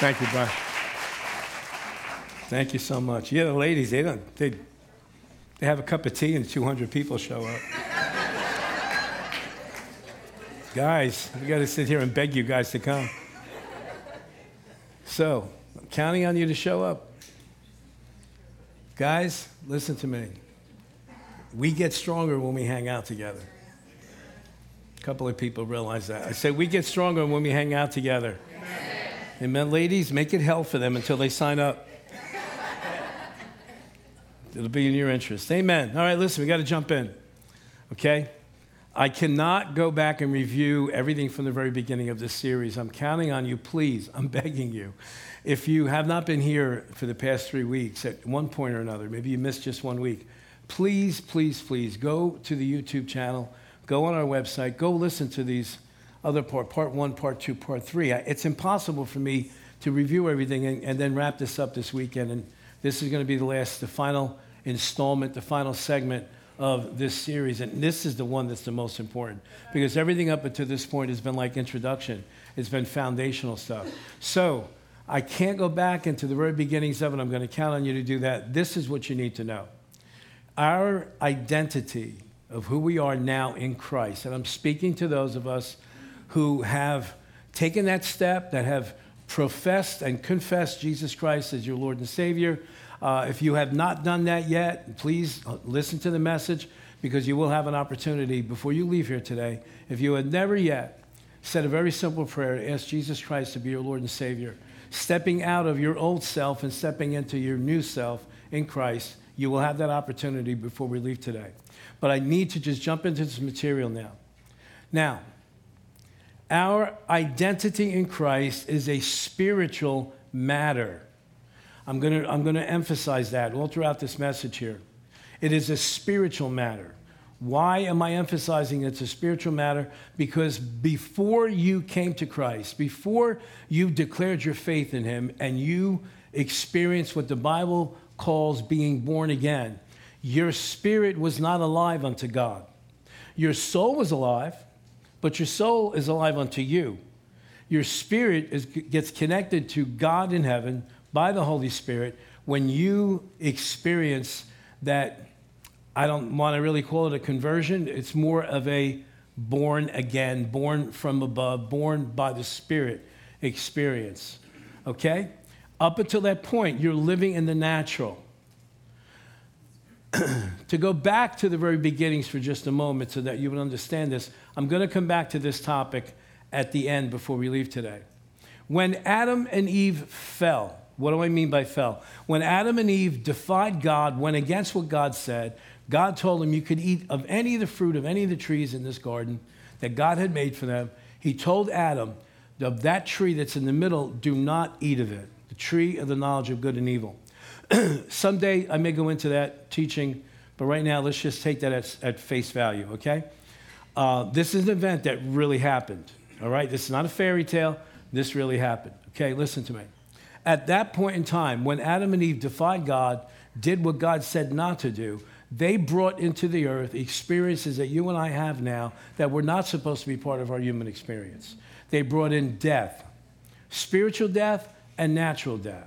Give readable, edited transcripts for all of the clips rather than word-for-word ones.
Thank you, Bob. Thank you so much. Yeah, the ladies, they have a cup of tea and 200 people show up. Guys, we got to sit here and beg you guys to come. So, I'm counting on you to show up. Guys, listen to me. We get stronger when we hang out together. A couple of people realize that. I said, we get stronger when we hang out together. Amen. Ladies, make it hell for them until they sign up. It'll be in your interest. Amen. All right, listen, we got to jump in. Okay? I cannot go back and review everything from the very beginning of this series. I'm counting on you, please. I'm begging you. If you have not been here for the past 3 weeks at one point or another, maybe you missed just 1 week, please, please, please go to the YouTube channel, go on our website, go listen to these other part one, part two, part three. It's impossible for me to review everything and then wrap this up this weekend. And this is going to be the final installment, the final segment of this series. And this is the one that's the most important because everything up until this point has been like introduction. It's been foundational stuff. So I can't go back into the very beginnings of it. I'm going to count on you to do that. This is what you need to know. Our identity of who we are now in Christ, and I'm speaking to those of us who have taken that step, that have professed and confessed Jesus Christ as your Lord and Savior. If you have not done that yet, please listen to the message because you will have an opportunity before you leave here today. If you had never yet said a very simple prayer to ask Jesus Christ to be your Lord and Savior, stepping out of your old self and stepping into your new self in Christ, you will have that opportunity before we leave today. But I need to just jump into this material now. Now, our identity in Christ is a spiritual matter. I'm going to emphasize that all throughout this message here. It is a spiritual matter. Why am I emphasizing it's a spiritual matter? Because before you came to Christ, before you declared your faith in him and you experienced what the Bible calls being born again, your spirit was not alive unto God. Your soul was alive. But your soul is alive unto you. Your spirit gets connected to God in heaven by the Holy Spirit when you experience that, I don't want to really call it a conversion. It's more of a born again, born from above, born by the Spirit experience. Okay? Up until that point, you're living in the natural. To go back to the very beginnings for just a moment so that you would understand this, I'm going to come back to this topic at the end before we leave today. When Adam and Eve fell, what do I mean by fell? When Adam and Eve defied God, went against what God said, God told them you could eat of any of the fruit of any of the trees in this garden that God had made for them. He told Adam, of that tree that's in the middle, do not eat of it, the tree of the knowledge of good and evil. Someday I may go into that teaching, but right now let's just take that at face value, okay? This is an event that really happened, all right? This is not a fairy tale. This really happened, okay? Listen to me. At that point in time, when Adam and Eve defied God, did what God said not to do, they brought into the earth experiences that you and I have now that were not supposed to be part of our human experience. They brought in death, spiritual death and natural death.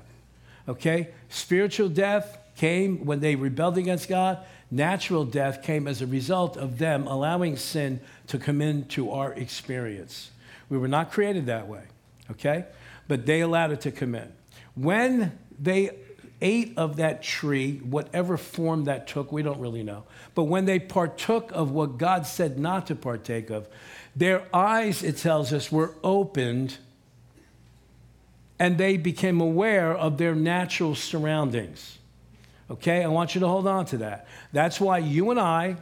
Okay? Spiritual death came when they rebelled against God. Natural death came as a result of them allowing sin to come into our experience. We were not created that way, okay? But they allowed it to come in. When they ate of that tree, whatever form that took, we don't really know. But when they partook of what God said not to partake of, their eyes, it tells us, were opened and they became aware of their natural surroundings. Okay? I want you to hold on to that. That's why you and I,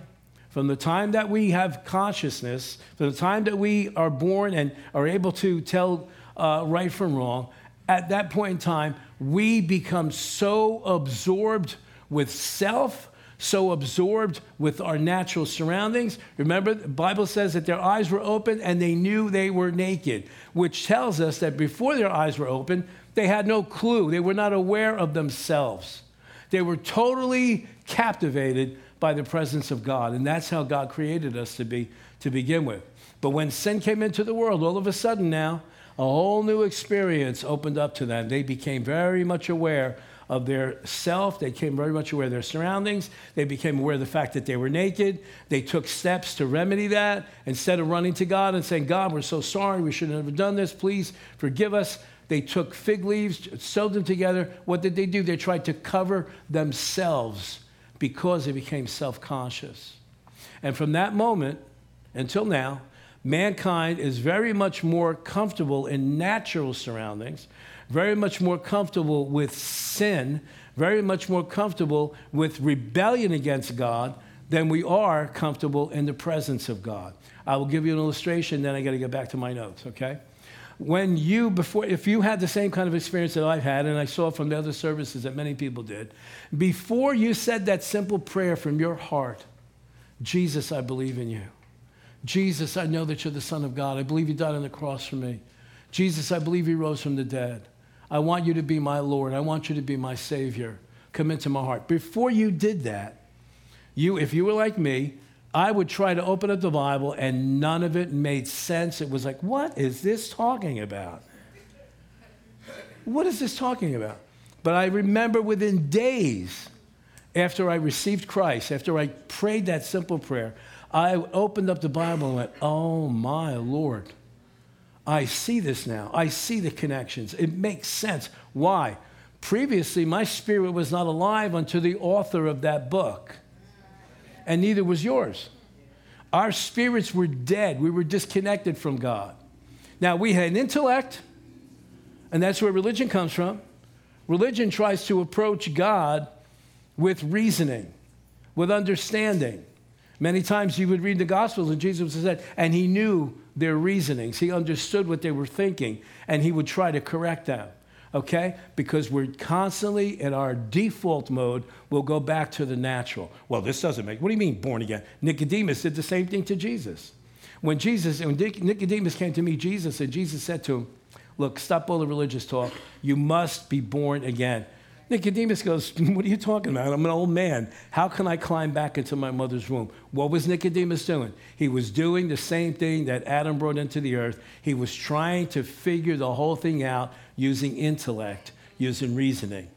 from the time that we have consciousness, from the time that we are born and are able to tell right from wrong, at that point in time, we become so absorbed with self, so absorbed with our natural surroundings. Remember, the Bible says that their eyes were open and they knew they were naked, which tells us that before their eyes were open, they had no clue. They were not aware of themselves. They were totally captivated by the presence of God, and that's how God created us to be to begin with. But when sin came into the world, all of a sudden now, a whole new experience opened up to them. They became very much aware of their self. They became very much aware of their surroundings. They became aware of the fact that they were naked. They took steps to remedy that instead of running to God and saying, God, we're so sorry. We shouldn't have done this. Please forgive us. They took fig leaves, sewed them together. What did they do? They tried to cover themselves because they became self-conscious. And from that moment until now, mankind is very much more comfortable in natural surroundings, very much more comfortable with sin, very much more comfortable with rebellion against God than we are comfortable in the presence of God. I will give you an illustration, then I got to get back to my notes, okay? When you, before, if you had the same kind of experience that I've had, and I saw from the other services that many people did, before you said that simple prayer from your heart, Jesus, I believe in you. Jesus, I know that you're the Son of God. I believe you died on the cross for me. Jesus, I believe you rose from the dead. I want you to be my Lord. I want you to be my Savior. Come into my heart. Before you did that, you, if you were like me, I would try to open up the Bible and none of it made sense. It was like, what is this talking about? What is this talking about? But I remember within days after I received Christ, after I prayed that simple prayer, I opened up the Bible and went, oh my Lord, I see this now. I see the connections. It makes sense. Why? Previously, my spirit was not alive unto the author of that book, and neither was yours. Our spirits were dead. We were disconnected from God. Now, we had an intellect, and that's where religion comes from. Religion tries to approach God with reasoning, with understanding. Many times you would read the Gospels and Jesus said, and he knew their reasonings. He understood what they were thinking, and he would try to correct them, okay? Because we're constantly in our default mode, we'll go back to the natural. Well, this doesn't make, what do you mean born again? Nicodemus did the same thing to Jesus. When Nicodemus came to meet Jesus, and Jesus said to him, look, stop all the religious talk. You must be born again. Nicodemus goes, what are you talking about? I'm an old man. How can I climb back into my mother's womb? What was Nicodemus doing? He was doing the same thing that Adam brought into the earth. He was trying to figure the whole thing out using intellect, using reasoning.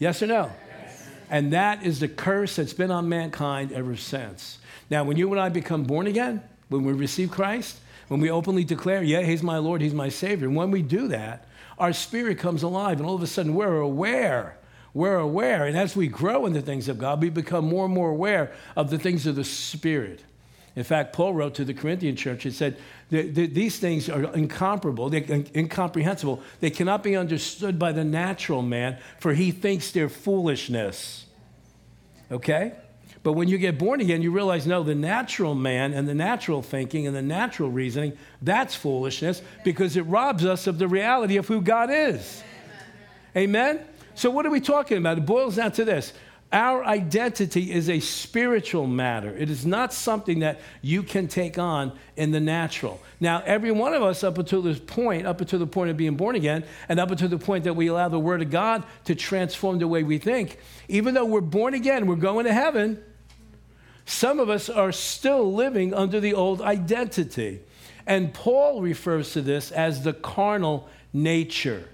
Yes or no? Yes. And that is the curse that's been on mankind ever since. Now, when you and I become born again, when we receive Christ, when we openly declare, yeah, he's my Lord, he's my Savior, and when we do that, our spirit comes alive, and all of a sudden we're aware. And as we grow in the things of God, we become more and more aware of the things of the Spirit. In fact, Paul wrote to the Corinthian church, he said, these things are incomparable, they're incomprehensible. They cannot be understood by the natural man, for he thinks they're foolishness. Okay? But when you get born again, you realize, no, the natural man and the natural thinking and the natural reasoning, that's foolishness because it robs us of the reality of who God is. Amen? So what are we talking about? It boils down to this. Our identity is a spiritual matter. It is not something that you can take on in the natural. Now, every one of us up until this point, up until the point of being born again, and up until the point that we allow the Word of God to transform the way we think, even though we're born again, we're going to heaven, some of us are still living under the old identity. And Paul refers to this as the carnal nature,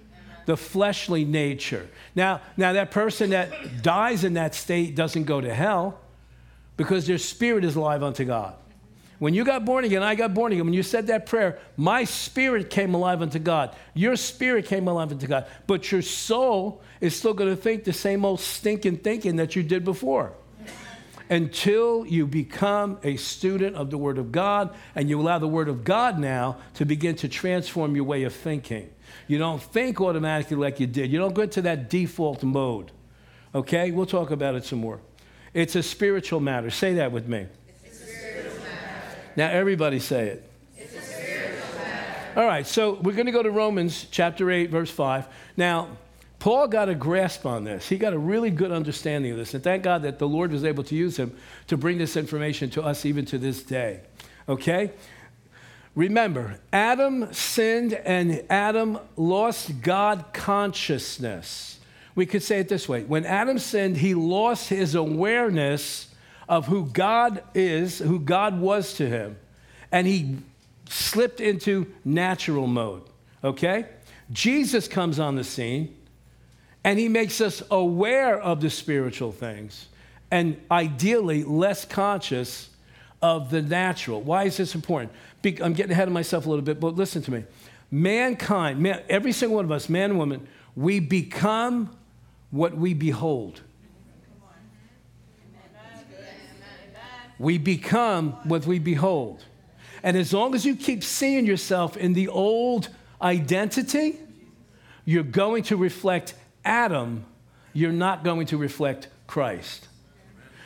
the fleshly nature. Now that person that dies in that state doesn't go to hell because their spirit is alive unto God. When you got born again, I got born again. When you said that prayer, my spirit came alive unto God. Your spirit came alive unto God. But your soul is still going to think the same old stinking thinking that you did before. Until you become a student of the Word of God and you allow the Word of God now to begin to transform your way of thinking. You don't think automatically like you did. You don't go into that default mode. Okay? We'll talk about it some more. It's a spiritual matter. Say that with me. It's a spiritual matter. Now everybody say it. It's a spiritual matter. All right, so we're going to go to Romans chapter 8, verse 5. Now, Paul got a grasp on this. He got a really good understanding of this. And thank God that the Lord was able to use him to bring this information to us even to this day. Okay? Remember, Adam sinned and Adam lost God consciousness. We could say it this way. When Adam sinned, he lost his awareness of who God is, who God was to him. And he slipped into natural mode, okay? Jesus comes on the scene, and he makes us aware of the spiritual things and ideally less conscious of the natural. Why is this important? I'm getting ahead of myself a little bit, but listen to me. Mankind, man, every single one of us, man and woman, we become what we behold. We become what we behold. And as long as you keep seeing yourself in the old identity, you're going to reflect Adam, you're not going to reflect Christ.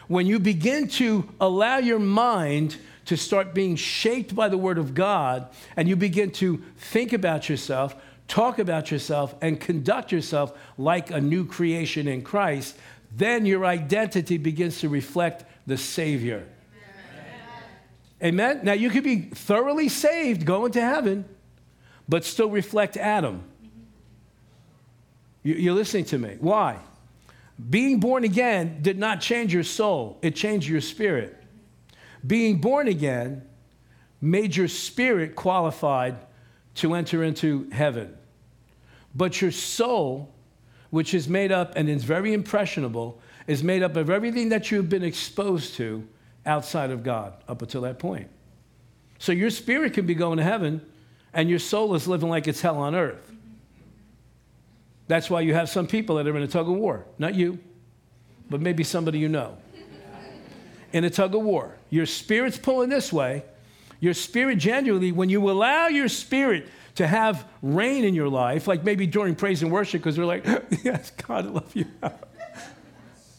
When you begin to allow your mind to start being shaped by the Word of God, and you begin to think about yourself, talk about yourself, and conduct yourself like a new creation in Christ, then your identity begins to reflect the Savior. Amen? Now, you could be thoroughly saved, going to heaven, but still reflect Adam. You're listening to me. Why? Being born again did not change your soul. It changed your spirit. Being born again made your spirit qualified to enter into heaven. But your soul, which is made up and is very impressionable, is made up of everything that you've been exposed to outside of God up until that point. So your spirit can be going to heaven, and your soul is living like it's hell on earth. That's why you have some people that are in a tug of war. Not you, but maybe somebody you know. In a tug of war. Your spirit's pulling this way. Your spirit genuinely, when you allow your spirit to have reign in your life, like maybe during praise and worship, because we're like, yes, God, I love you.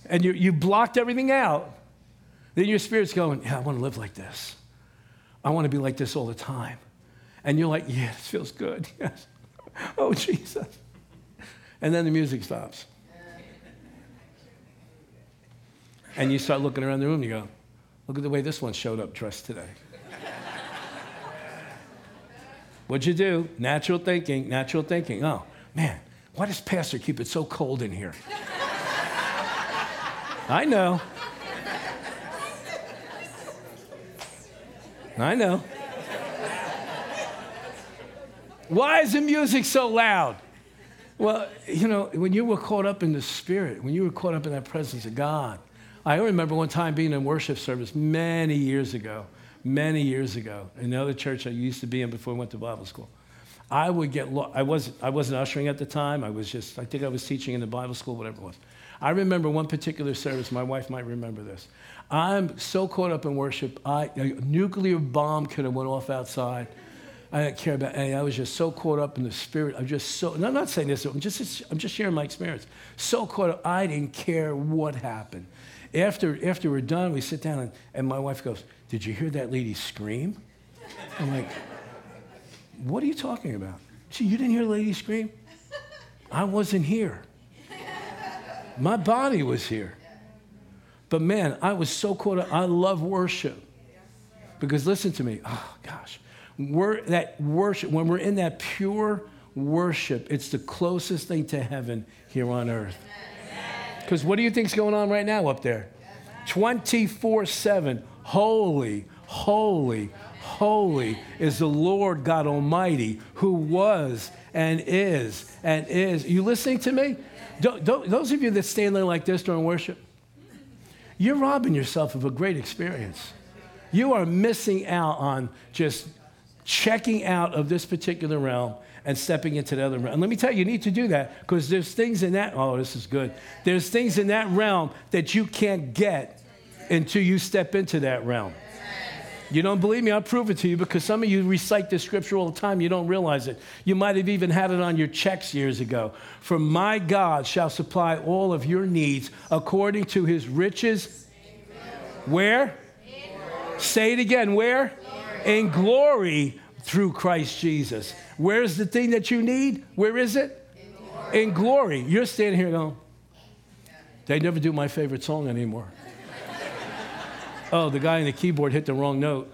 And you blocked everything out. Then your spirit's going, yeah, I want to live like this. I want to be like this all the time. And you're like, yeah, this feels good. Yes. Oh, Jesus. And then the music stops. And you start looking around the room and you go, look at the way this one showed up dressed today. What'd you do? Natural thinking, natural thinking. Oh, man, why does Pastor keep it so cold in here? I know. Why is the music so loud? Well, you know, when you were caught up in the Spirit, when you were caught up in that presence of God, I remember one time being in worship service many years ago, in another church I used to be in before I went to Bible school. I would get lost. I wasn't ushering at the time. I think I was teaching in the Bible school, whatever it was. I remember one particular service. My wife might remember this. I'm so caught up in worship. A nuclear bomb could have went off outside. I didn't care about anything. I was just so caught up in the Spirit. I'm not saying this. I'm just sharing my experience. So caught up, I didn't care what happened. After we're done, we sit down, and my wife goes, did you hear that lady scream? I'm like, what are you talking about? She, you didn't hear the lady scream? I wasn't here. My body was here. But man, I was so caught up. I love worship. Because listen to me. Oh, gosh. That worship, when we're in that pure worship, it's the closest thing to heaven here on earth. Because what do you think's going on right now up there? 24/7, holy, holy, holy is the Lord God Almighty, who was and is and is. Are you listening to me? Don't, those of you that stand there like this during worship, you're robbing yourself of a great experience. You are missing out on just checking out of this particular realm and stepping into the other realm. And let me tell you, you need to do that, because there's things in that, oh, this is good. There's things in that realm that you can't get until you step into that realm. You don't believe me? I'll prove it to you, because some of you recite this scripture all the time. You don't realize it. You might have even had it on your checks years ago. For my God shall supply all of your needs according to his riches. Where? Say it again. Where? In glory through Christ Jesus. Where's the thing that you need? Where is it? In glory. You're standing here going, they never do my favorite song anymore. Oh, the guy on the keyboard hit the wrong note.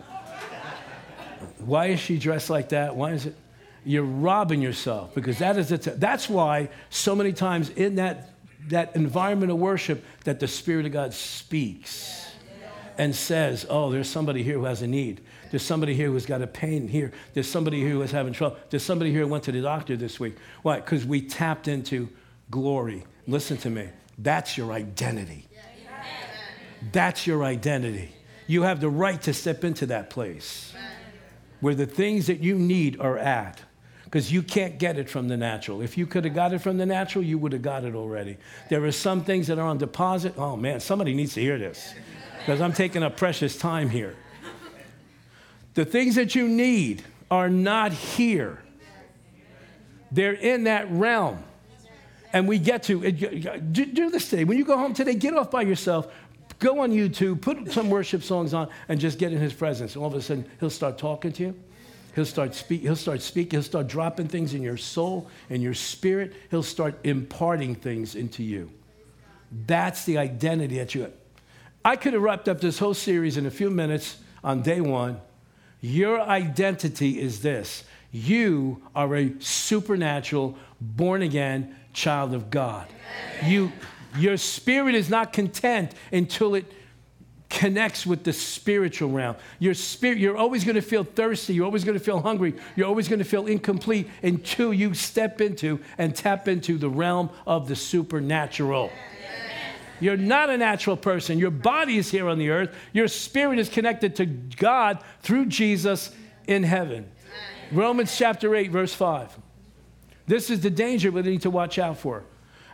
Why is she dressed like that? Why is it? You're robbing yourself, because that is that's why so many times in that environment of worship that the Spirit of God speaks and says, oh, there's somebody here who has a need. There's somebody here who's got a pain here. There's somebody here who's having trouble. There's somebody here who went to the doctor this week. Why? Because we tapped into glory. Listen to me. That's your identity. That's your identity. You have the right to step into that place where the things that you need are at, because you can't get it from the natural. If you could have got it from the natural, you would have got it already. There are some things that are on deposit. Oh, man, somebody needs to hear this because I'm taking up precious time here. The things that you need are not here. They're in that realm. And we get to do this today. When you go home today, get off by yourself. Go on YouTube, put some worship songs on, and just get in his presence. All of a sudden, he'll start talking to you. He'll start speaking. He'll start dropping things in your soul and your spirit. He'll start imparting things into you. That's the identity that you have. I could have wrapped up this whole series in a few minutes on day one. Your identity is this. You are a supernatural, born-again child of God. Your spirit is not content until it connects with the spiritual realm. Your spirit, you're always going to feel thirsty. You're always going to feel hungry. You're always going to feel incomplete until you step into and tap into the realm of the supernatural. You're not a natural person. Your body is here on the earth. Your spirit is connected to God through Jesus in heaven. Romans chapter 8, verse 5. This is the danger we need to watch out for.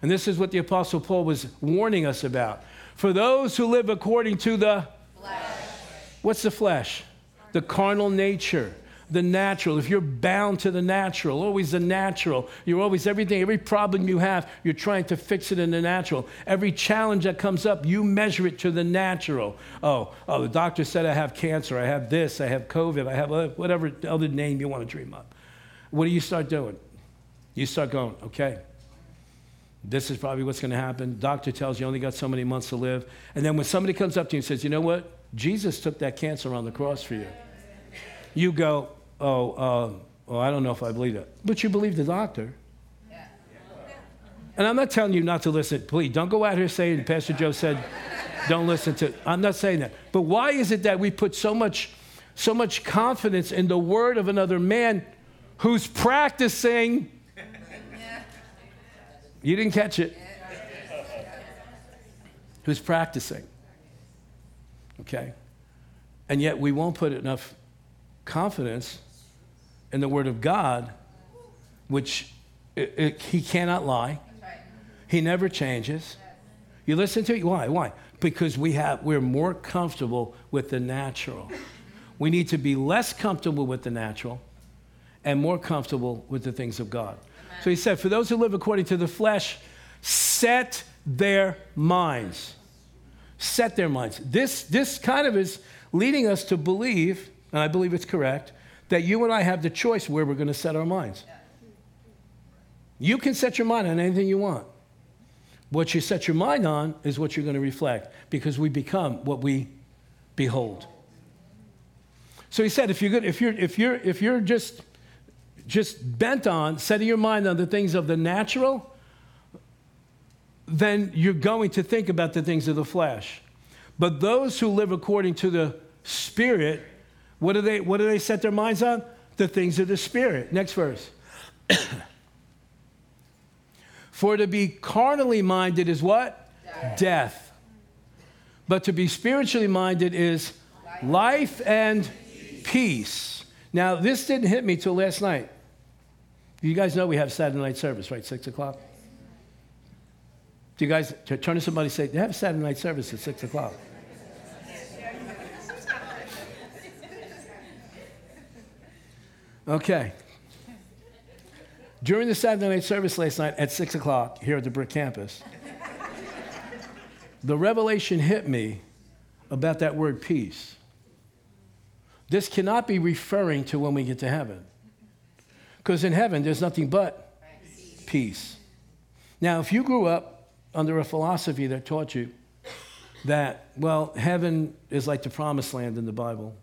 And this is what the Apostle Paul was warning us about. For those who live according to the flesh. What's the flesh? The carnal nature, the natural. If you're bound to the natural, always the natural. You're always everything, every problem you have, you're trying to fix it in the natural. Every challenge that comes up, you measure it to the natural. Oh, the doctor said I have cancer, I have this, I have COVID, I have whatever other name you want to dream up. What do you start doing? You start going, okay. This is probably what's going to happen. Doctor tells you only got so many months to live. And then when somebody comes up to you and says, you know what? Jesus took that cancer on the cross for you. You go, oh, I don't know if I believe that. But you believe the doctor. Yeah. And I'm not telling you not to listen. Please, don't go out here saying Pastor Joe said don't listen to. I'm not saying that. But why is it that we put so much confidence in the word of another man who's practicing? You didn't catch it. Who's practicing? Okay. And yet we won't put enough confidence in the Word of God, which He cannot lie. He never changes. You listen to it? Why? Because we're more comfortable with the natural. We need to be less comfortable with the natural and more comfortable with the things of God. So he said, for those who live according to the flesh, set their minds. Set their minds. This kind of is leading us to believe, and I believe it's correct, that you and I have the choice where we're going to set our minds. You can set your mind on anything you want. What you set your mind on is what you're going to reflect, because we become what we behold. So he said, if you're just bent on setting your mind on the things of the natural, then you're going to think about the things of the flesh. But those who live according to the Spirit, what do they set their minds on? The things of the Spirit. Next verse. For to be carnally minded is what? Death. But to be spiritually minded is life and peace. Now, this didn't hit me till last night. You guys know we have Saturday night service, right? 6:00? Do you guys turn to somebody and say, they have Saturday night service at 6:00? Okay. During the Saturday night service last night at 6:00 here at the Brick Campus, the revelation hit me about that word peace. This cannot be referring to when we get to heaven. Because in heaven, there's nothing but peace. Now, if you grew up under a philosophy that taught you that, well, heaven is like the promised land in the Bible,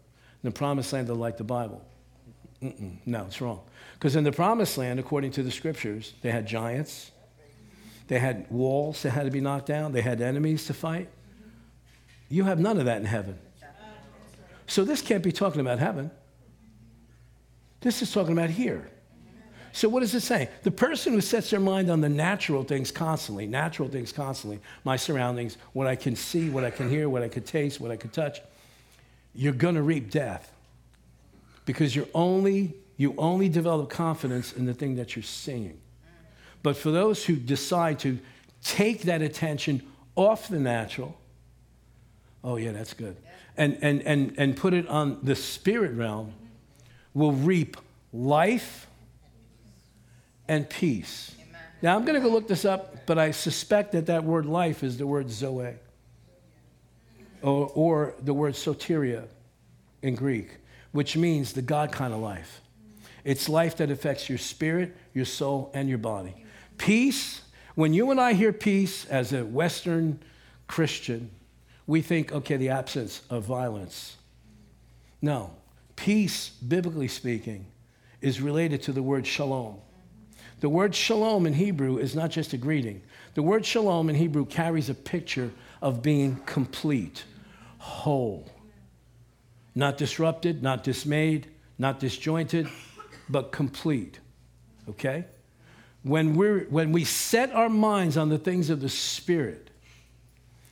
and the promised land is like the Bible. No, it's wrong. Because in the promised land, according to the scriptures, they had giants, they had walls that had to be knocked down, they had enemies to fight. You have none of that in heaven. So this can't be talking about heaven. This is talking about here. So what is it saying? The person who sets their mind on the natural things constantly, my surroundings, what I can see, what I can hear, what I can taste, what I can touch, you're going to reap death because you only develop confidence in the thing that you're seeing. But for those who decide to take that attention off the natural, oh yeah, that's good, and put it on the spirit realm, will reap life and peace. Amen. Now, I'm going to go look this up, but I suspect that word life is the word zoe, or the word soteria in Greek, which means the God kind of life. It's life that affects your spirit, your soul, and your body. Peace, when you and I hear peace as a Western Christian, we think, okay, the absence of violence. No, peace, biblically speaking, is related to the word shalom. The word shalom in Hebrew is not just a greeting. The word shalom in Hebrew carries a picture of being complete, whole, not disrupted, not dismayed, not disjointed, but complete, okay? When we set our minds on the things of the Spirit,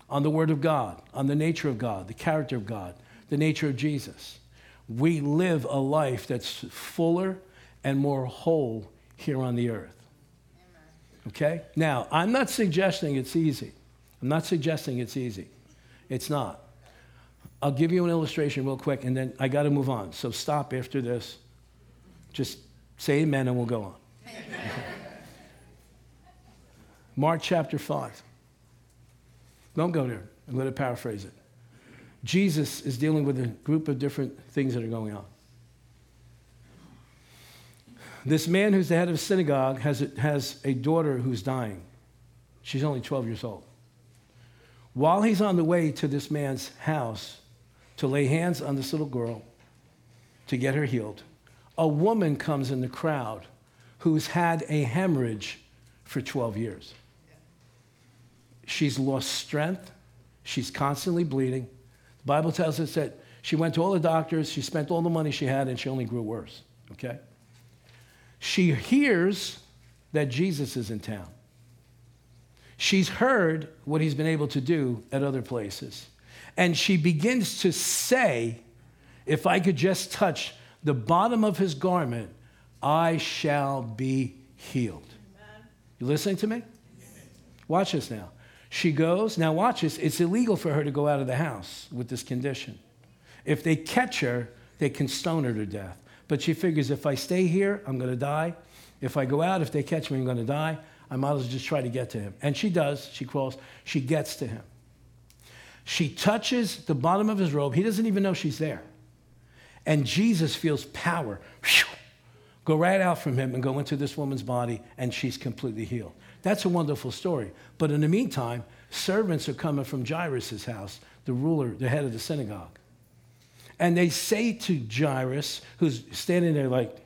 on the Word of God, on the nature of God, the character of God, the nature of Jesus, we live a life that's fuller and more whole here on the earth. Okay? Now, I'm not suggesting it's easy. It's not. I'll give you an illustration real quick, and then I got to move on. So stop after this. Just say amen, and we'll go on. Mark chapter 5. Don't go there. I'm going to paraphrase it. Jesus is dealing with a group of different things that are going on. This man who's the head of a synagogue has a daughter who's dying. She's only 12 years old. While he's on the way to this man's house to lay hands on this little girl to get her healed, a woman comes in the crowd who's had a hemorrhage for 12 years. She's lost strength. She's constantly bleeding. The Bible tells us that she went to all the doctors, she spent all the money she had, and she only grew worse, okay? She hears that Jesus is in town. She's heard what he's been able to do at other places. And she begins to say, if I could just touch the bottom of his garment, I shall be healed. Amen. You listening to me? Amen. Watch this now. She goes, now watch this. It's illegal for her to go out of the house with this condition. If they catch her, they can stone her to death. But she figures, if I stay here, I'm going to die. If I go out, if they catch me, I'm going to die. I might as well just try to get to him. And she does. She crawls. She gets to him. She touches the bottom of his robe. He doesn't even know she's there. And Jesus feels power go right out from him and go into this woman's body, and she's completely healed. That's a wonderful story. But in the meantime, servants are coming from Jairus' house, the ruler, the head of the synagogue. And they say to Jairus, who's standing there like,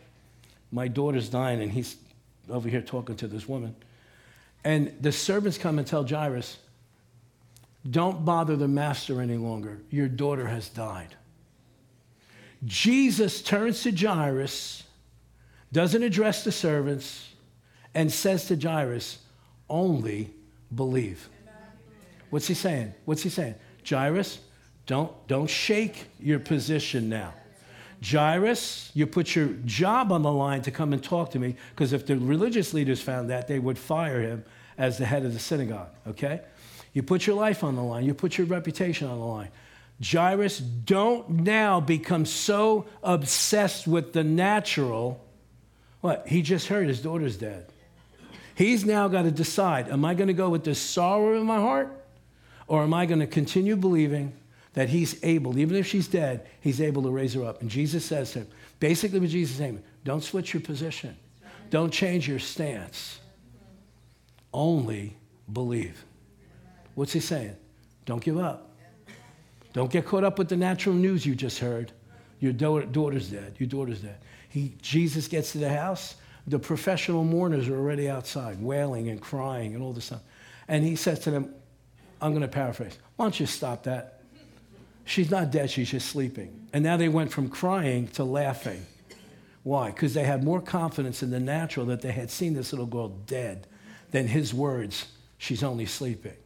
my daughter's dying, and he's over here talking to this woman. And the servants come and tell Jairus, don't bother the master any longer. Your daughter has died. Jesus turns to Jairus, doesn't address the servants, and says to Jairus, only believe. What's he saying? Jairus, don't shake your position now. Jairus, you put your job on the line to come and talk to me, because if the religious leaders found that, they would fire him as the head of the synagogue, okay? You put your life on the line. You put your reputation on the line. Jairus, don't now become so obsessed with the natural. What? He just heard his daughter's dead. He's now got to decide, am I going to go with this sorrow in my heart, or am I going to continue believing that he's able, even if she's dead, he's able to raise her up? And Jesus says to him, basically what Jesus is saying, don't switch your position. Don't change your stance. Only believe. What's he saying? Don't give up. Don't get caught up with the natural news you just heard. Your daughter's dead. Your daughter's dead. Jesus gets to the house. The professional mourners are already outside, wailing and crying and all this stuff. And he says to them, I'm going to paraphrase. Why don't you stop that? She's not dead, she's just sleeping. And now they went from crying to laughing. Why? Because they had more confidence in the natural that they had seen this little girl dead than his words, she's only sleeping.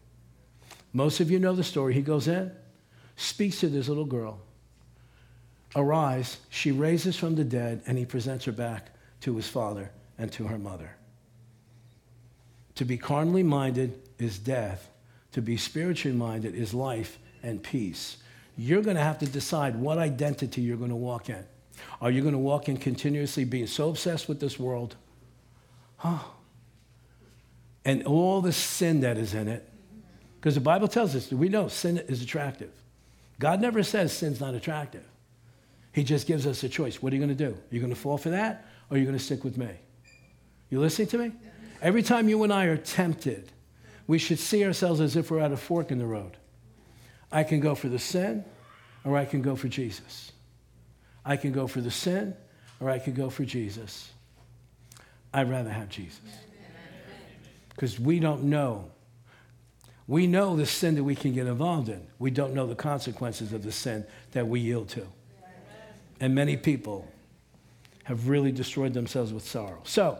Most of you know the story. He goes in, speaks to this little girl. Arise, she raises from the dead, and he presents her back to his father and to her mother. To be carnally minded is death. To be spiritually minded is life and peace. You're going to have to decide what identity you're going to walk in. Are you going to walk in continuously being so obsessed with this world? And all the sin that is in it. Because the Bible tells us, we know sin is attractive. God never says sin's not attractive. He just gives us a choice. What are you going to do? Are you going to fall for that, or are you going to stick with me? You listening to me? Every time you and I are tempted, we should see ourselves as if we're at a fork in the road. I can go for the sin, or I can go for Jesus. I can go for the sin, or I can go for Jesus. I'd rather have Jesus. Because we don't know. We know the sin that we can get involved in. We don't know the consequences of the sin that we yield to. And many people have really destroyed themselves with sorrow. So,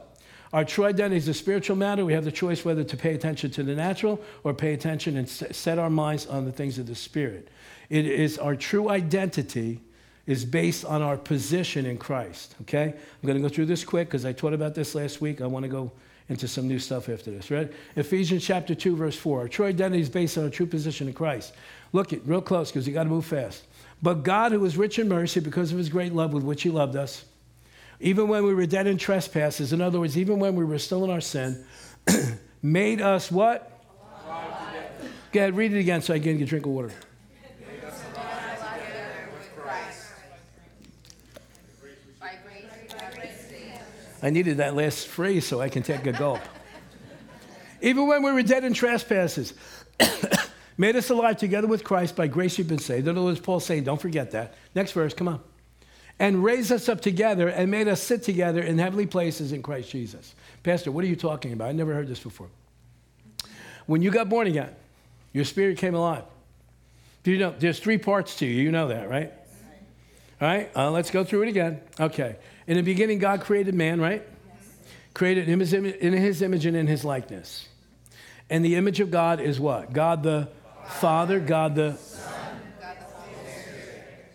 our true identity is a spiritual matter. We have the choice whether to pay attention to the natural or pay attention and set our minds on the things of the Spirit. It is our true identity is based on our position in Christ, okay? I'm going to go through this quick because I taught about this last week. I want to go into some new stuff after this, right? Ephesians chapter 2, verse 4. Our true identity is based on our true position in Christ. Look it real close because you got to move fast. But God, who is rich in mercy because of his great love with which he loved us, even when we were dead in trespasses, in other words, even when we were still in our sin, made us what? Alive. Go ahead, read it again so I can get a drink of water. Made us alive together with Christ. By grace. I needed that last phrase so I can take a gulp. Even when we were dead in trespasses, made us alive together with Christ. By grace you've been saved. In other words, Paul's saying, don't forget that. Next verse, come on. And raised us up together and made us sit together in heavenly places in Christ Jesus. Pastor, what are you talking about? I never heard this before. When you got born again, your spirit came alive. Do you know there's three parts to you? You know that, right? All right, let's go through it again. Okay. In the beginning, God created man, right? Yes. Created him in his image and in his likeness. And the image of God is what? God the Father, God the Son, God the Holy Spirit.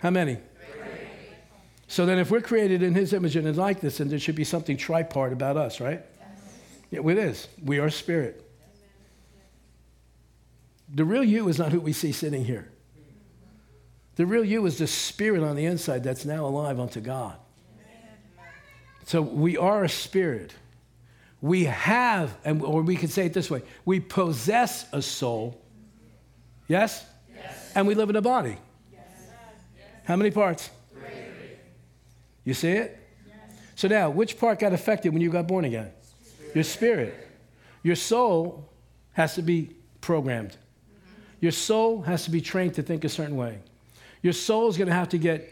How many? So then if we're created in his image and his likeness, then there should be something tripart about us, right? Yes. It is. We are spirit. The real you is not who we see sitting here. The real you is the spirit on the inside that's now alive unto God. Amen. So we are a spirit. We have, or we could say it this way, we possess a soul. Yes? Yes. And we live in a body. Yes. How many parts? You see it? Yes. So now, which part got affected when you got born again? Spirit. Your spirit. Your soul has to be programmed. Mm-hmm. Your soul has to be trained to think a certain way. Your soul is going to have to get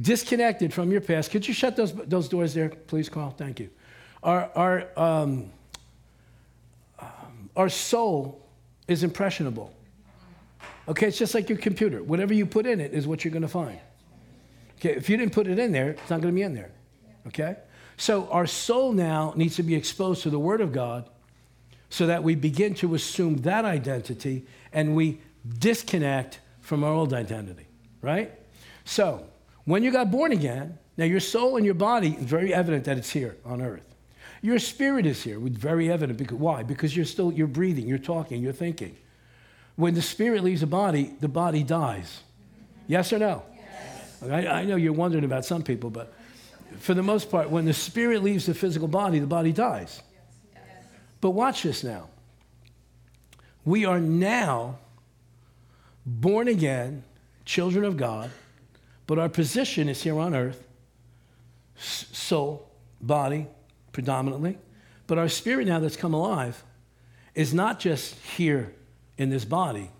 disconnected from your past. Could you shut those doors there, please, Carl? Thank you. Our soul is impressionable. Okay, it's just like your computer. Whatever you put in it is what you're going to find. Okay, if you didn't put it in there, it's not going to be in there, okay? So our soul now needs to be exposed to the Word of God so that we begin to assume that identity and we disconnect from our old identity, right? So when you got born again, now your soul and your body, it's very evident that it's here on earth. Your spirit is here, very evident. Because, why? Because you're breathing, you're talking, you're thinking. When the spirit leaves the body dies. Yes or no? I know you're wondering about some people, but for the most part, when the spirit leaves the body dies. Yes. But watch this now. We are now born again, children of God, but our position is here on earth, soul, body, predominantly. But our spirit now that's come alive is not just here in this body.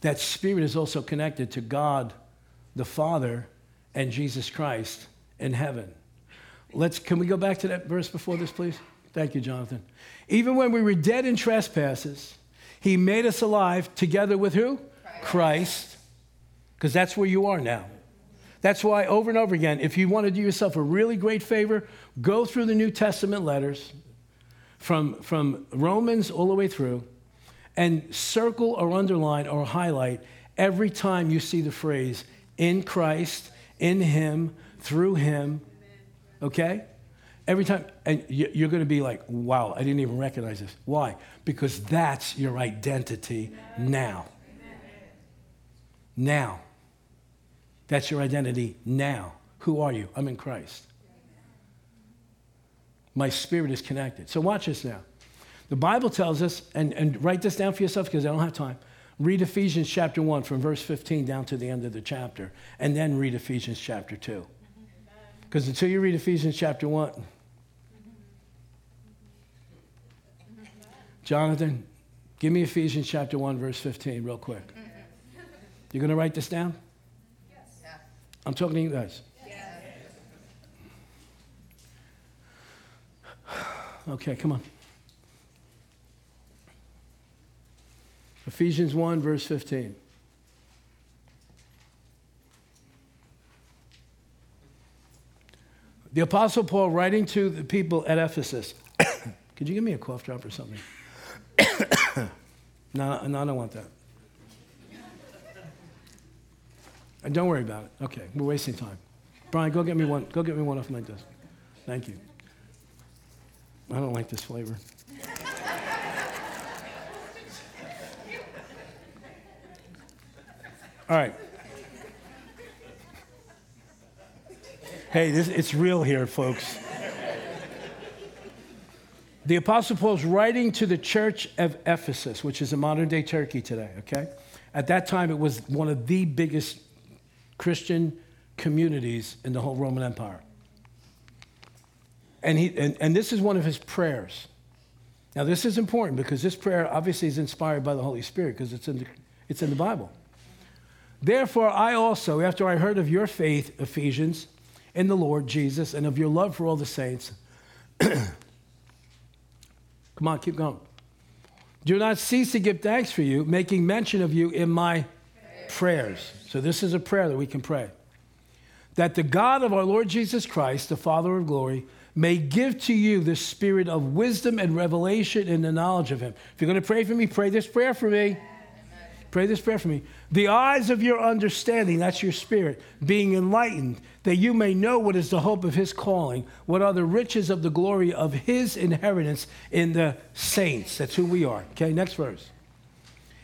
That spirit is also connected to God the Father, and Jesus Christ in heaven. Can we go back to that verse before this, please? Thank you, Jonathan. Even when we were dead in trespasses, he made us alive together with who? Christ. Christ, because that's where you are now. That's why over and over again, if you want to do yourself a really great favor, go through the New Testament letters from Romans all the way through and circle or underline or highlight every time you see the phrase in Christ, in him, through him, okay? Every time, and you're going to be like, wow, I didn't even recognize this. Why? Because that's your identity now. Now. That's your identity now. Who are you? I'm in Christ. My spirit is connected. So watch this now. The Bible tells us, and write this down for yourself because I don't have time. Read Ephesians chapter 1 from verse 15 down to the end of the chapter, and then read Ephesians chapter 2. Because until you read Ephesians chapter 1, Jonathan, give me Ephesians chapter 1, verse 15 real quick. You're going to write this down? I'm talking to you guys. Yes. Okay, come on. Ephesians 1, verse 15. The Apostle Paul writing to the people at Ephesus. Could you give me a cough drop or something? No, I don't want that. And don't worry about it. Okay, we're wasting time. Brian, go get me one. Go get me one off my desk. Thank you. I don't like this flavor. All right. Hey, it's real here, folks. The Apostle Paul's writing to the church of Ephesus, which is a modern-day Turkey today, okay? At that time, it was one of the biggest Christian communities in the whole Roman Empire. And he this is one of his prayers. Now, this is important because this prayer obviously is inspired by the Holy Spirit because it's in the Bible. Therefore, I also, after I heard of your faith, Ephesians, in the Lord Jesus, and of your love for all the saints, come on, keep going. Do not cease to give thanks for you, making mention of you in my prayers. So this is a prayer that we can pray. That the God of our Lord Jesus Christ, the Father of glory, may give to you the spirit of wisdom and revelation in the knowledge of him. If you're going to pray for me, pray this prayer for me. Pray this prayer for me. The eyes of your understanding, that's your spirit, being enlightened, that you may know what is the hope of his calling, what are the riches of the glory of his inheritance in the saints. That's who we are. Okay, next verse.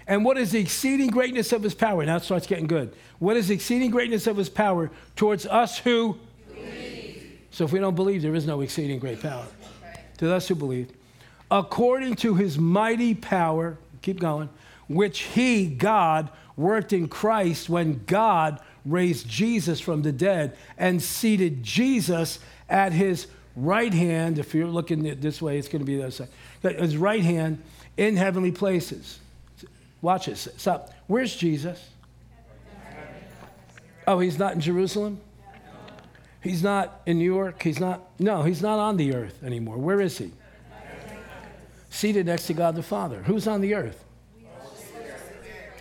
And what is the exceeding greatness of his power? Now it starts getting good. What is the exceeding greatness of his power towards us who believe? So if we don't believe, there is no exceeding great power. Right. To us who believe. According to his mighty power, keep going, which he, God, worked in Christ when God raised Jesus from the dead and seated Jesus at his right hand. If you're looking this way, it's going to be the other side. His right hand in heavenly places. Watch this. Stop. Where's Jesus? Oh, he's not in Jerusalem? He's not in New York? He's not on the earth anymore. Where is he? Seated next to God the Father. Who's on the earth?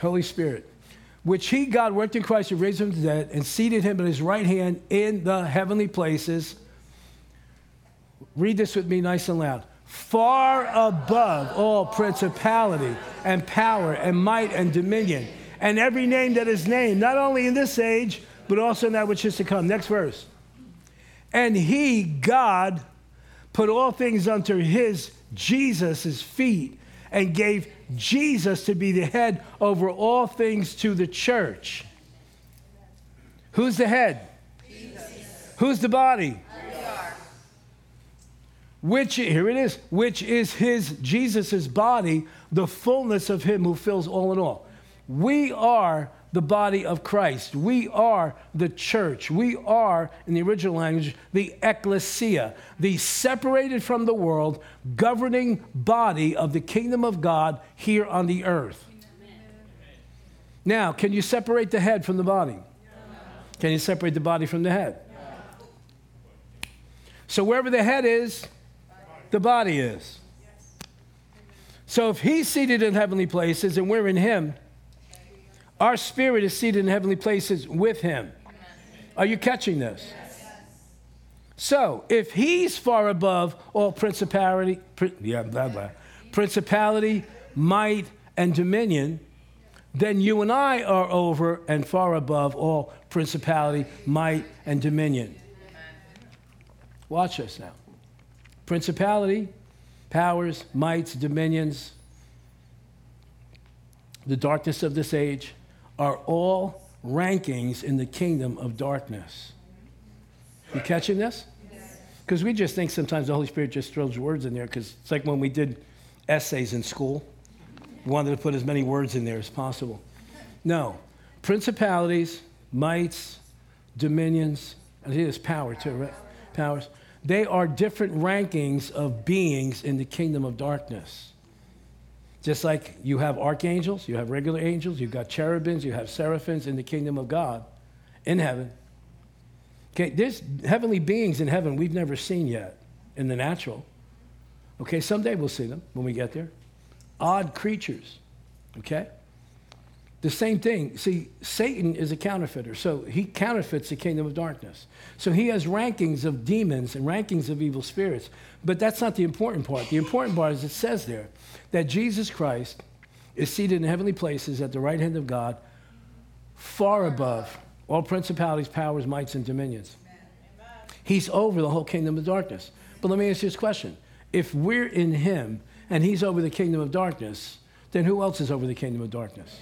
Holy Spirit. Which he, God, worked in Christ to raise him from the dead and seated him at his right hand in the heavenly places. Read this with me nice and loud. Far above all principality and power and might and dominion and every name that is named, not only in this age, but also in that which is to come. Next verse. And he, God, put all things under his, Jesus' feet and gave Jesus to be the head over all things to the church. Who's the head? Jesus. Who's the body? Which is his, Jesus' body, the fullness of him who fills all in all. We are the body of Christ. We are the church. We are, in the original language, the ecclesia, the separated from the world, governing body of the kingdom of God here on the earth. Amen. Now, can you separate the head from the body? No. Can you separate the body from the head? No. So wherever the head is, the body is. So if he's seated in heavenly places and we're in him, Our spirit is seated in heavenly places with him. Are you catching this? Yes. So if he's far above all principality, might, and dominion, then you and I are over and far above all principality, might, and dominion. Watch us now. Principality, powers, mights, dominions, the darkness of this age are all rankings in the kingdom of darkness. You catching this? Because we just think sometimes the Holy Spirit just throws words in there, because it's like when we did essays in school. We wanted to put as many words in there as possible. No. Principalities, mights, dominions, and it is power too, right? Powers. They are different rankings of beings in the kingdom of darkness. Just like you have archangels, you have regular angels, you've got cherubims, you have seraphims in the kingdom of God in heaven. Okay, there's heavenly beings in heaven we've never seen yet in the natural. Okay, someday we'll see them when we get there. Odd creatures, okay? The same thing. See, Satan is a counterfeiter, so he counterfeits the kingdom of darkness. So he has rankings of demons and rankings of evil spirits, but that's not the important part. The important part is it says there that Jesus Christ is seated in heavenly places at the right hand of God, far above all principalities, powers, mights, and dominions. He's over the whole kingdom of darkness. But let me ask you this question. If we're in him and he's over the kingdom of darkness, then who else is over the kingdom of darkness?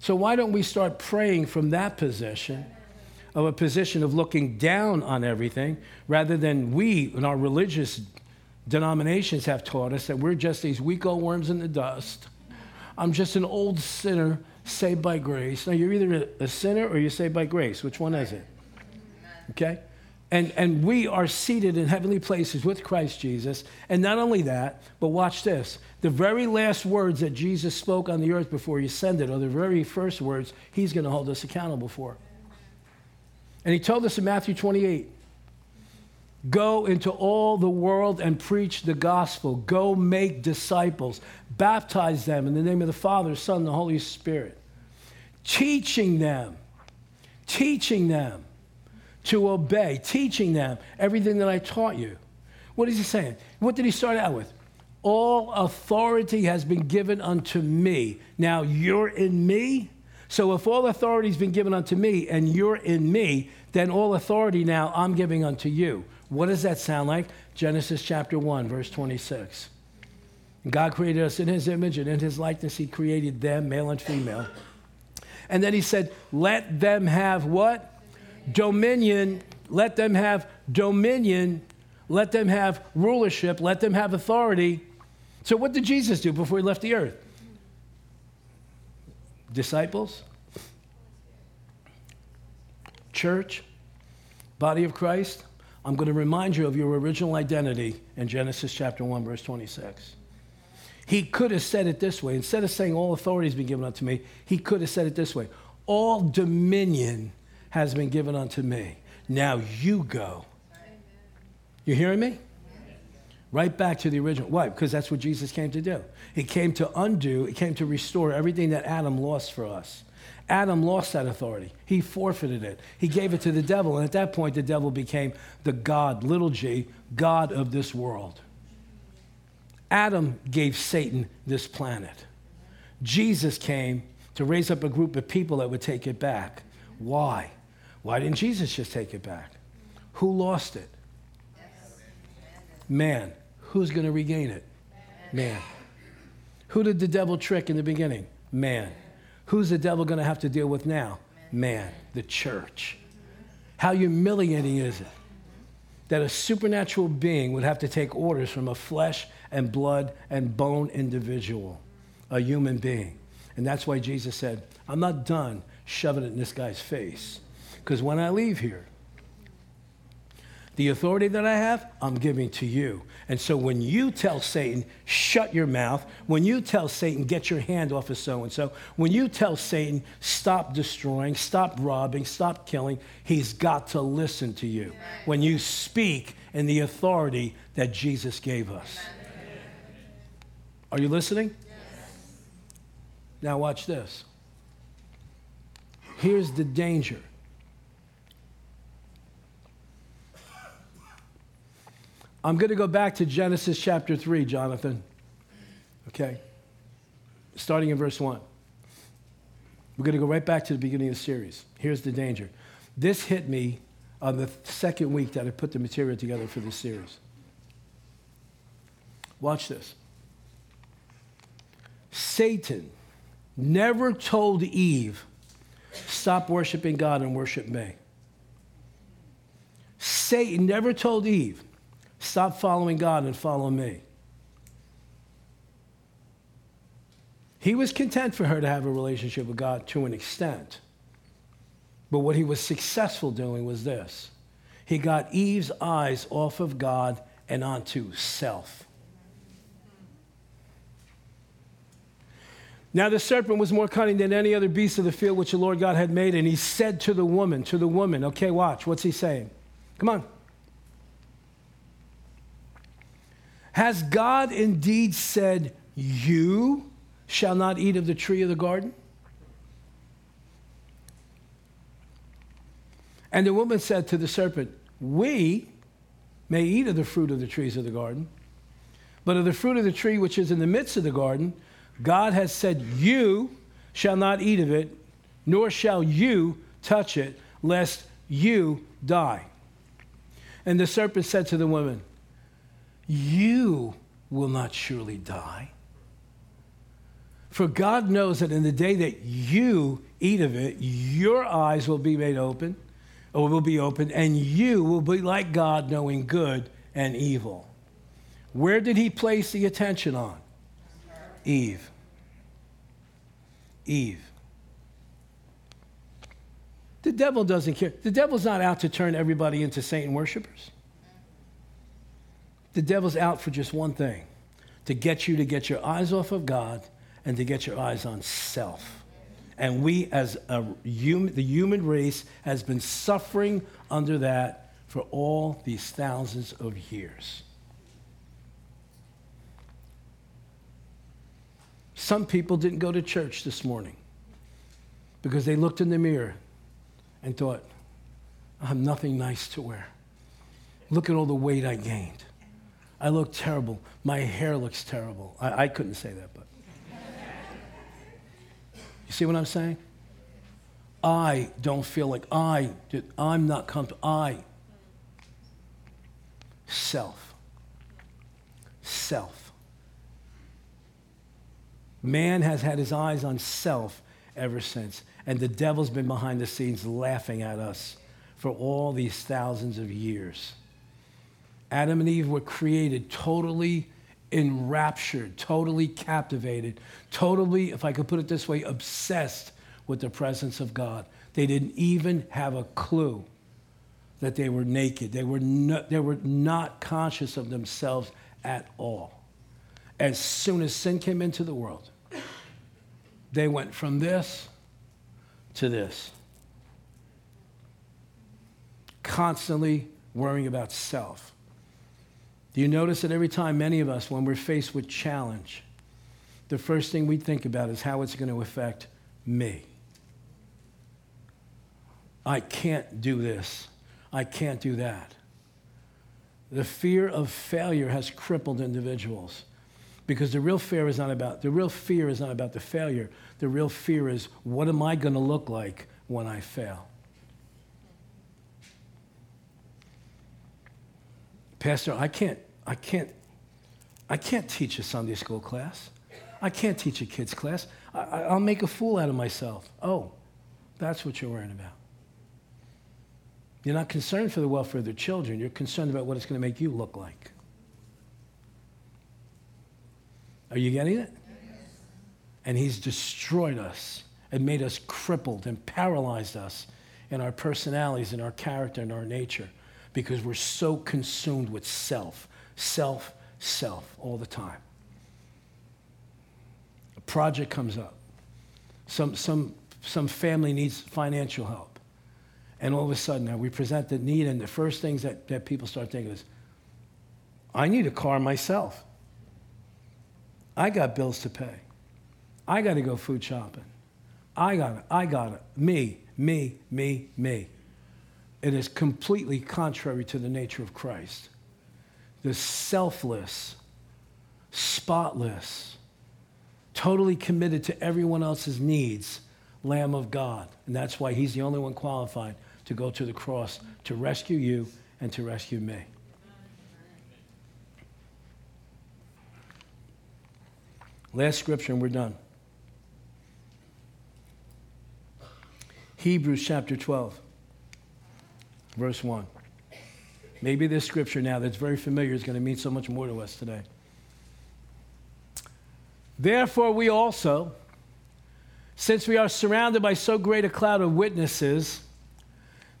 So why don't we start praying from that position, of a position of looking down on everything, rather than we and our religious denominations have taught us that we're just these weak old worms in the dust. I'm just an old sinner saved by grace. Now, you're either a sinner or you're saved by grace. Which one is it? Okay? And we are seated in heavenly places with Christ Jesus. And not only that, but watch this. The very last words that Jesus spoke on the earth before he ascended are the very first words he's going to hold us accountable for. And he told us in Matthew 28, go into all the world and preach the gospel. Go make disciples. Baptize them in the name of the Father, Son, and the Holy Spirit. Teaching them to obey, teaching them everything that I taught you. What is he saying? What did he start out with? All authority has been given unto me. Now you're in me? So if all authority has been given unto me and you're in me, then all authority now I'm giving unto you. What does that sound like? Genesis chapter 1, verse 26. God created us in his image and in his likeness. He created them, male and female. And then he said, let them have what? Dominion, let them have dominion, let them have rulership, let them have authority. So what did Jesus do before he left the earth? Disciples, church, body of Christ. I'm going to remind you of your original identity in Genesis chapter 1, verse 26. He could have said it this way. Instead of saying all authority has been given unto me, he could have said it this way. All dominion has been given unto me. Now you go. You hearing me? Right back to the original. Why? Because that's what Jesus came to do. He came to undo, he came to restore everything that Adam lost for us. Adam lost that authority. He forfeited it. He gave it to the devil. And at that point, the devil became the God, little g, God of this world. Adam gave Satan this planet. Jesus came to raise up a group of people that would take it back. Why? Why didn't Jesus just take it back? Who lost it? Man. Who's going to regain it? Man. Who did the devil trick in the beginning? Man. Who's the devil going to have to deal with now? Man. The church. How humiliating is it that a supernatural being would have to take orders from a flesh and blood and bone individual, a human being? And that's why Jesus said, I'm not done shoving it in this guy's face. Because when I leave here, the authority that I have, I'm giving to you. And so when you tell Satan, shut your mouth, when you tell Satan, get your hand off of so-and-so, when you tell Satan, stop destroying, stop robbing, stop killing, he's got to listen to you. When you speak in the authority that Jesus gave us. Are you listening? Now watch this. Here's the danger. I'm going to go back to Genesis chapter 3, Jonathan. Okay? Starting in verse 1. We're going to go right back to the beginning of the series. Here's the danger. This hit me on the second week that I put the material together for this series. Watch this. Satan never told Eve, stop worshiping God and worship me. Satan never told Eve, stop following God and follow me. He was content for her to have a relationship with God to an extent. But what he was successful doing was this. He got Eve's eyes off of God and onto self. Now the serpent was more cunning than any other beast of the field which the Lord God had made. And he said to the woman, okay, watch. What's he saying? Come on. Has God indeed said, you shall not eat of the tree of the garden? And the woman said to the serpent, we may eat of the fruit of the trees of the garden, but of the fruit of the tree which is in the midst of the garden, God has said, you shall not eat of it, nor shall you touch it, lest you die. And the serpent said to the woman, you will not surely die. For God knows that in the day that you eat of it, your eyes will be made open, or will be open, and you will be like God, knowing good and evil. Where did he place the attention on? Eve. Eve. The devil doesn't care. The devil's not out to turn everybody into Satan worshipers. The devil's out for just one thing, to get you to get your eyes off of God and to get your eyes on self. And we as the human race has been suffering under that for all these thousands of years. Some people didn't go to church this morning because they looked in the mirror and thought, I have nothing nice to wear. Look at all the weight I gained. I look terrible. My hair looks terrible. I couldn't say that, but. You see what I'm saying? I don't feel like I'm not comfortable. Self. Man has had his eyes on self ever since. And the devil's been behind the scenes laughing at us for all these thousands of years. Adam and Eve were created totally enraptured, totally captivated, totally, if I could put it this way, obsessed with the presence of God. They didn't even have a clue that they were naked. They were not conscious of themselves at all. As soon as sin came into the world, they went from this to this. Constantly worrying about self. Do you notice that every time many of us, when we're faced with challenge, the first thing we think about is how it's going to affect me? I can't do this. I can't do that. The fear of failure has crippled individuals because the real fear is not about the failure. The real fear is, what am I going to look like when I fail? Pastor, I can't teach a Sunday school class. I can't teach a kids class. I'll make a fool out of myself. Oh, that's what you're worrying about. You're not concerned for the welfare of the children. You're concerned about what it's going to make you look like. Are you getting it? Yes. And he's destroyed us and made us crippled and paralyzed us in our personalities, in our character, in our nature. Because we're so consumed with self all the time. A project comes up. Some family needs financial help. And all of a sudden, now we present the need, and the first things that people start thinking is, I need a car myself. I got bills to pay. I got to go food shopping. I got it. Me. It is completely contrary to the nature of Christ. The selfless, spotless, totally committed to everyone else's needs, Lamb of God. And that's why he's the only one qualified to go to the cross to rescue you and to rescue me. Last scripture, and we're done. Hebrews chapter 12, verse 1. Maybe this scripture now that's very familiar is going to mean so much more to us today. Therefore, we also, since we are surrounded by so great a cloud of witnesses,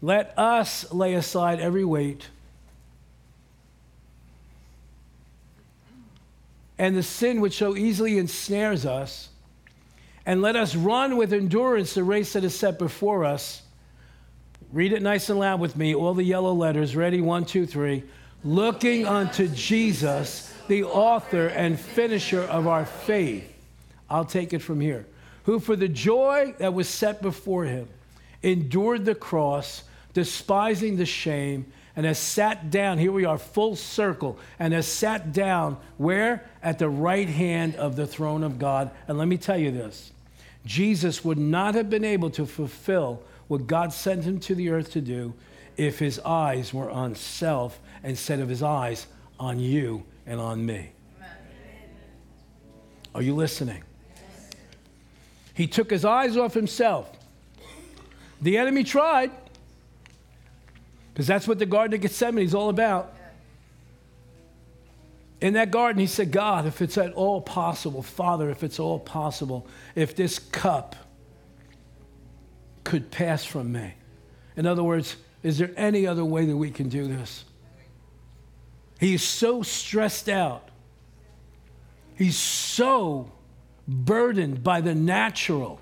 let us lay aside every weight and the sin which so easily ensnares us, and let us run with endurance the race that is set before us. Read it nice and loud with me, all the yellow letters. Ready? 1, 2, 3. Looking unto Jesus, the author and finisher of our faith. I'll take it from here. Who for the joy that was set before him endured the cross, despising the shame, and has sat down, here we are, full circle, and has sat down, where? At the right hand of the throne of God. And let me tell you this, Jesus would not have been able to fulfill what God sent him to the earth to do if his eyes were on self instead of his eyes on you and on me. Amen. Are you listening? Yes. He took his eyes off himself. The enemy tried, because that's what the Garden of Gethsemane is all about. In that garden, he said, God, if it's at all possible, Father, if it's all possible, if this cup could pass from me. In other words, is there any other way that we can do this? He is so stressed out. He's so burdened by the natural.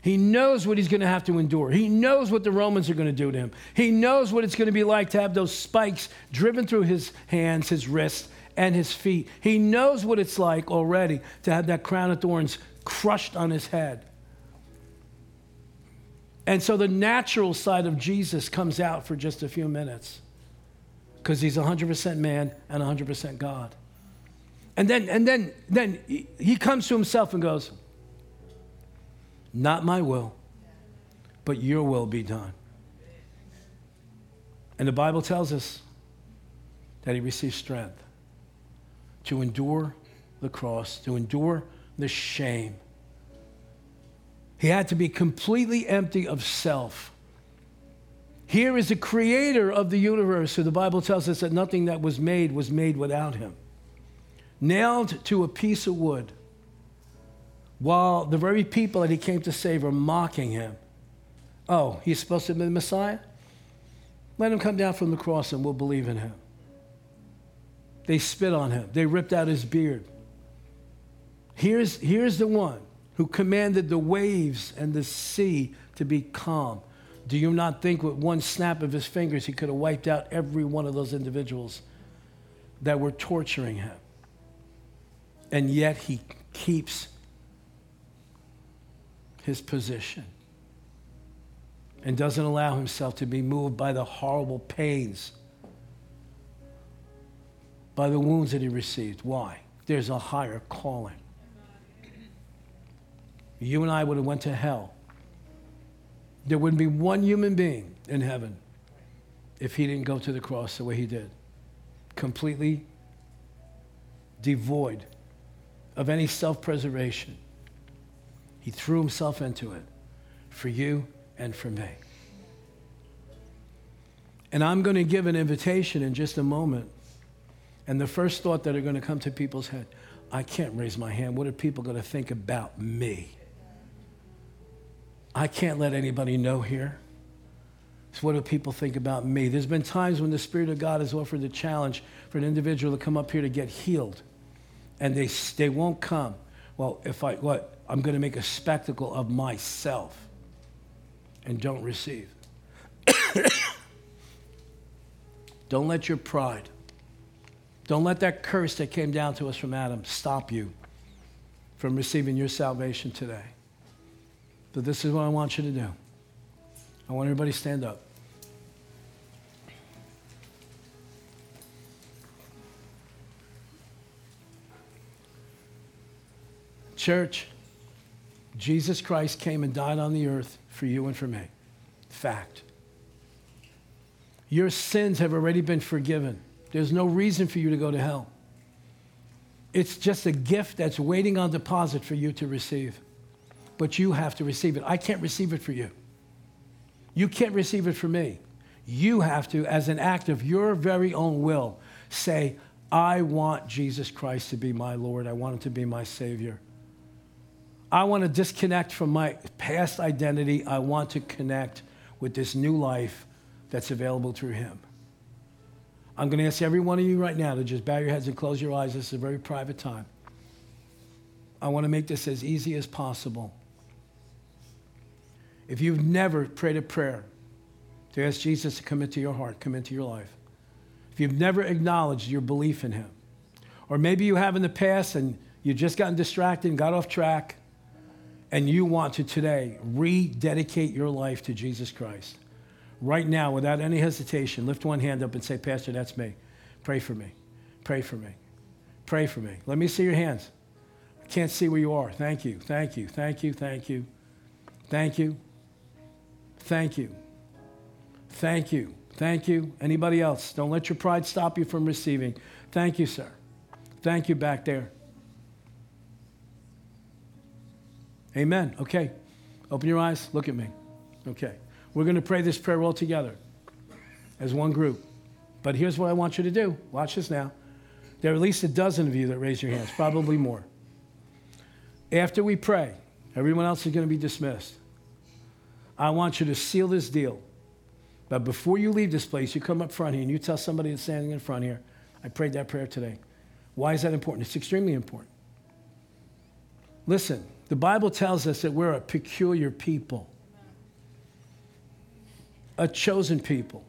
He knows what he's going to have to endure. He knows what the Romans are going to do to him. He knows what it's going to be like to have those spikes driven through his hands, his wrists, and his feet. He knows what it's like already to have that crown of thorns crushed on his head. And so the natural side of Jesus comes out for just a few minutes because he's 100% man and 100% God. And then he comes to himself and goes, not my will, but your will be done. And the Bible tells us that he received strength to endure the cross, to endure the shame. He had to be completely empty of self. Here is the creator of the universe, who the Bible tells us that nothing that was made without him. Nailed to a piece of wood, while the very people that he came to save are mocking him. Oh, he's supposed to be the Messiah? Let him come down from the cross and we'll believe in him. They spit on him. They ripped out his beard. Here's the one who commanded the waves and the sea to be calm. Do you not think with one snap of his fingers he could have wiped out every one of those individuals that were torturing him? And yet he keeps his position and doesn't allow himself to be moved by the horrible pains, by the wounds that he received. Why? There's a higher calling. You and I would have went to hell. There wouldn't be one human being in heaven if he didn't go to the cross the way he did, completely devoid of any self-preservation. He threw himself into it for you and for me. And I'm going to give an invitation in just a moment. And the first thought that are going to come to people's head, I can't raise my hand. What are people going to think about me? I can't let anybody know here. So what do people think about me? There's been times when the Spirit of God has offered the challenge for an individual to come up here to get healed. And they won't come. Well, I'm going to make a spectacle of myself and don't receive. Don't let your pride, don't let that curse that came down to us from Adam stop you from receiving your salvation today. So this is what I want you to do. I want everybody to stand up. Church, Jesus Christ came and died on the earth for you and for me. Fact. Your sins have already been forgiven. There's no reason for you to go to hell. It's just a gift that's waiting on deposit for you to receive. But you have to receive it. I can't receive it for you. You can't receive it for me. You have to, as an act of your very own will, say, I want Jesus Christ to be my Lord. I want him to be my Savior. I want to disconnect from my past identity. I want to connect with this new life that's available through him. I'm going to ask every one of you right now to just bow your heads and close your eyes. This is a very private time. I want to make this as easy as possible. If you've never prayed a prayer to ask Jesus to come into your heart, come into your life, if you've never acknowledged your belief in him, or maybe you have in the past and you've just gotten distracted and got off track, and you want to today rededicate your life to Jesus Christ, right now, without any hesitation, lift one hand up and say, Pastor, that's me. Pray for me. Pray for me. Pray for me. Let me see your hands. I can't see where you are. Thank you. Thank you. Thank you. Thank you. Thank you. Thank you. Thank you. Thank you. Anybody else? Don't let your pride stop you from receiving. Thank you, sir. Thank you back there. Amen. Okay. Open your eyes. Look at me. Okay. We're going to pray this prayer all together as one group. But here's what I want you to do. Watch this now. There are at least a dozen of you that raise your hands, probably more. After we pray, everyone else is going to be dismissed. I want you to seal this deal. But before you leave this place, you come up front here and you tell somebody that's standing in front here, I prayed that prayer today. Why is that important? It's extremely important. Listen, the Bible tells us that we're a peculiar people. A chosen people,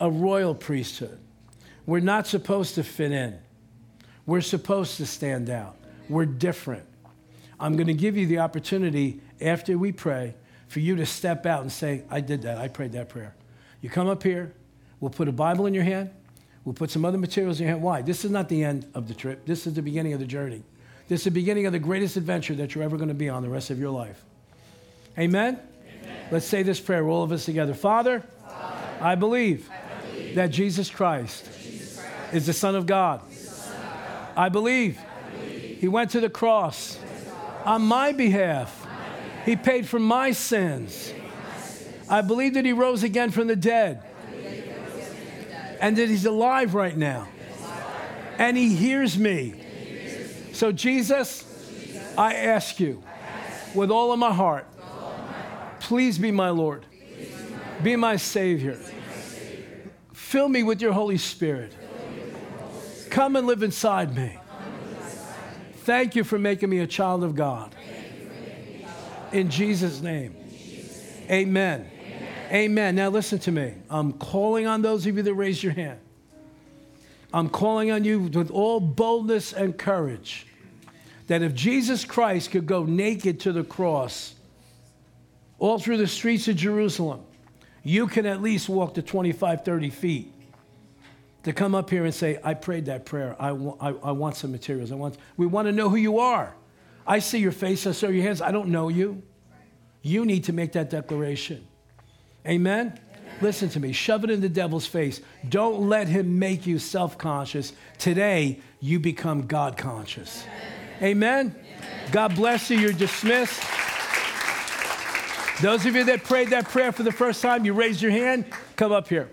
a royal priesthood. We're not supposed to fit in. We're supposed to stand out. We're different. I'm going to give you the opportunity after we pray for you to step out and say, I did that. I prayed that prayer. You come up here. We'll put a Bible in your hand. We'll put some other materials in your hand. Why? This is not the end of the trip. This is the beginning of the journey. This is the beginning of the greatest adventure that you're ever going to be on the rest of your life. Amen? Let's say this prayer, all of us together. Father, I believe that Jesus Christ is the Son of God. I believe he went to the cross on my behalf. He paid for my sins. I believe that he rose again from the dead and that he's alive right now. And he hears me. So Jesus, I ask you with all of my heart, please be my Lord. Be my Savior. Fill me with your Holy Spirit. Come and live inside me. Thank you for making me a child of God. In Jesus' name. Amen. Amen. Now listen to me. I'm calling on those of you that raised your hand. I'm calling on you with all boldness and courage that if Jesus Christ could go naked to the cross, all through the streets of Jerusalem, you can at least walk the 25, 30 feet to come up here and say, I prayed that prayer. I want some materials. We want to know who you are. I see your face. I saw your hands. I don't know you. You need to make that declaration. Amen? Listen to me. Shove it in the devil's face. Don't let him make you self-conscious. Today, you become God-conscious. Amen? God bless you. You're dismissed. Those of you that prayed that prayer for the first time, you raised your hand, come up here.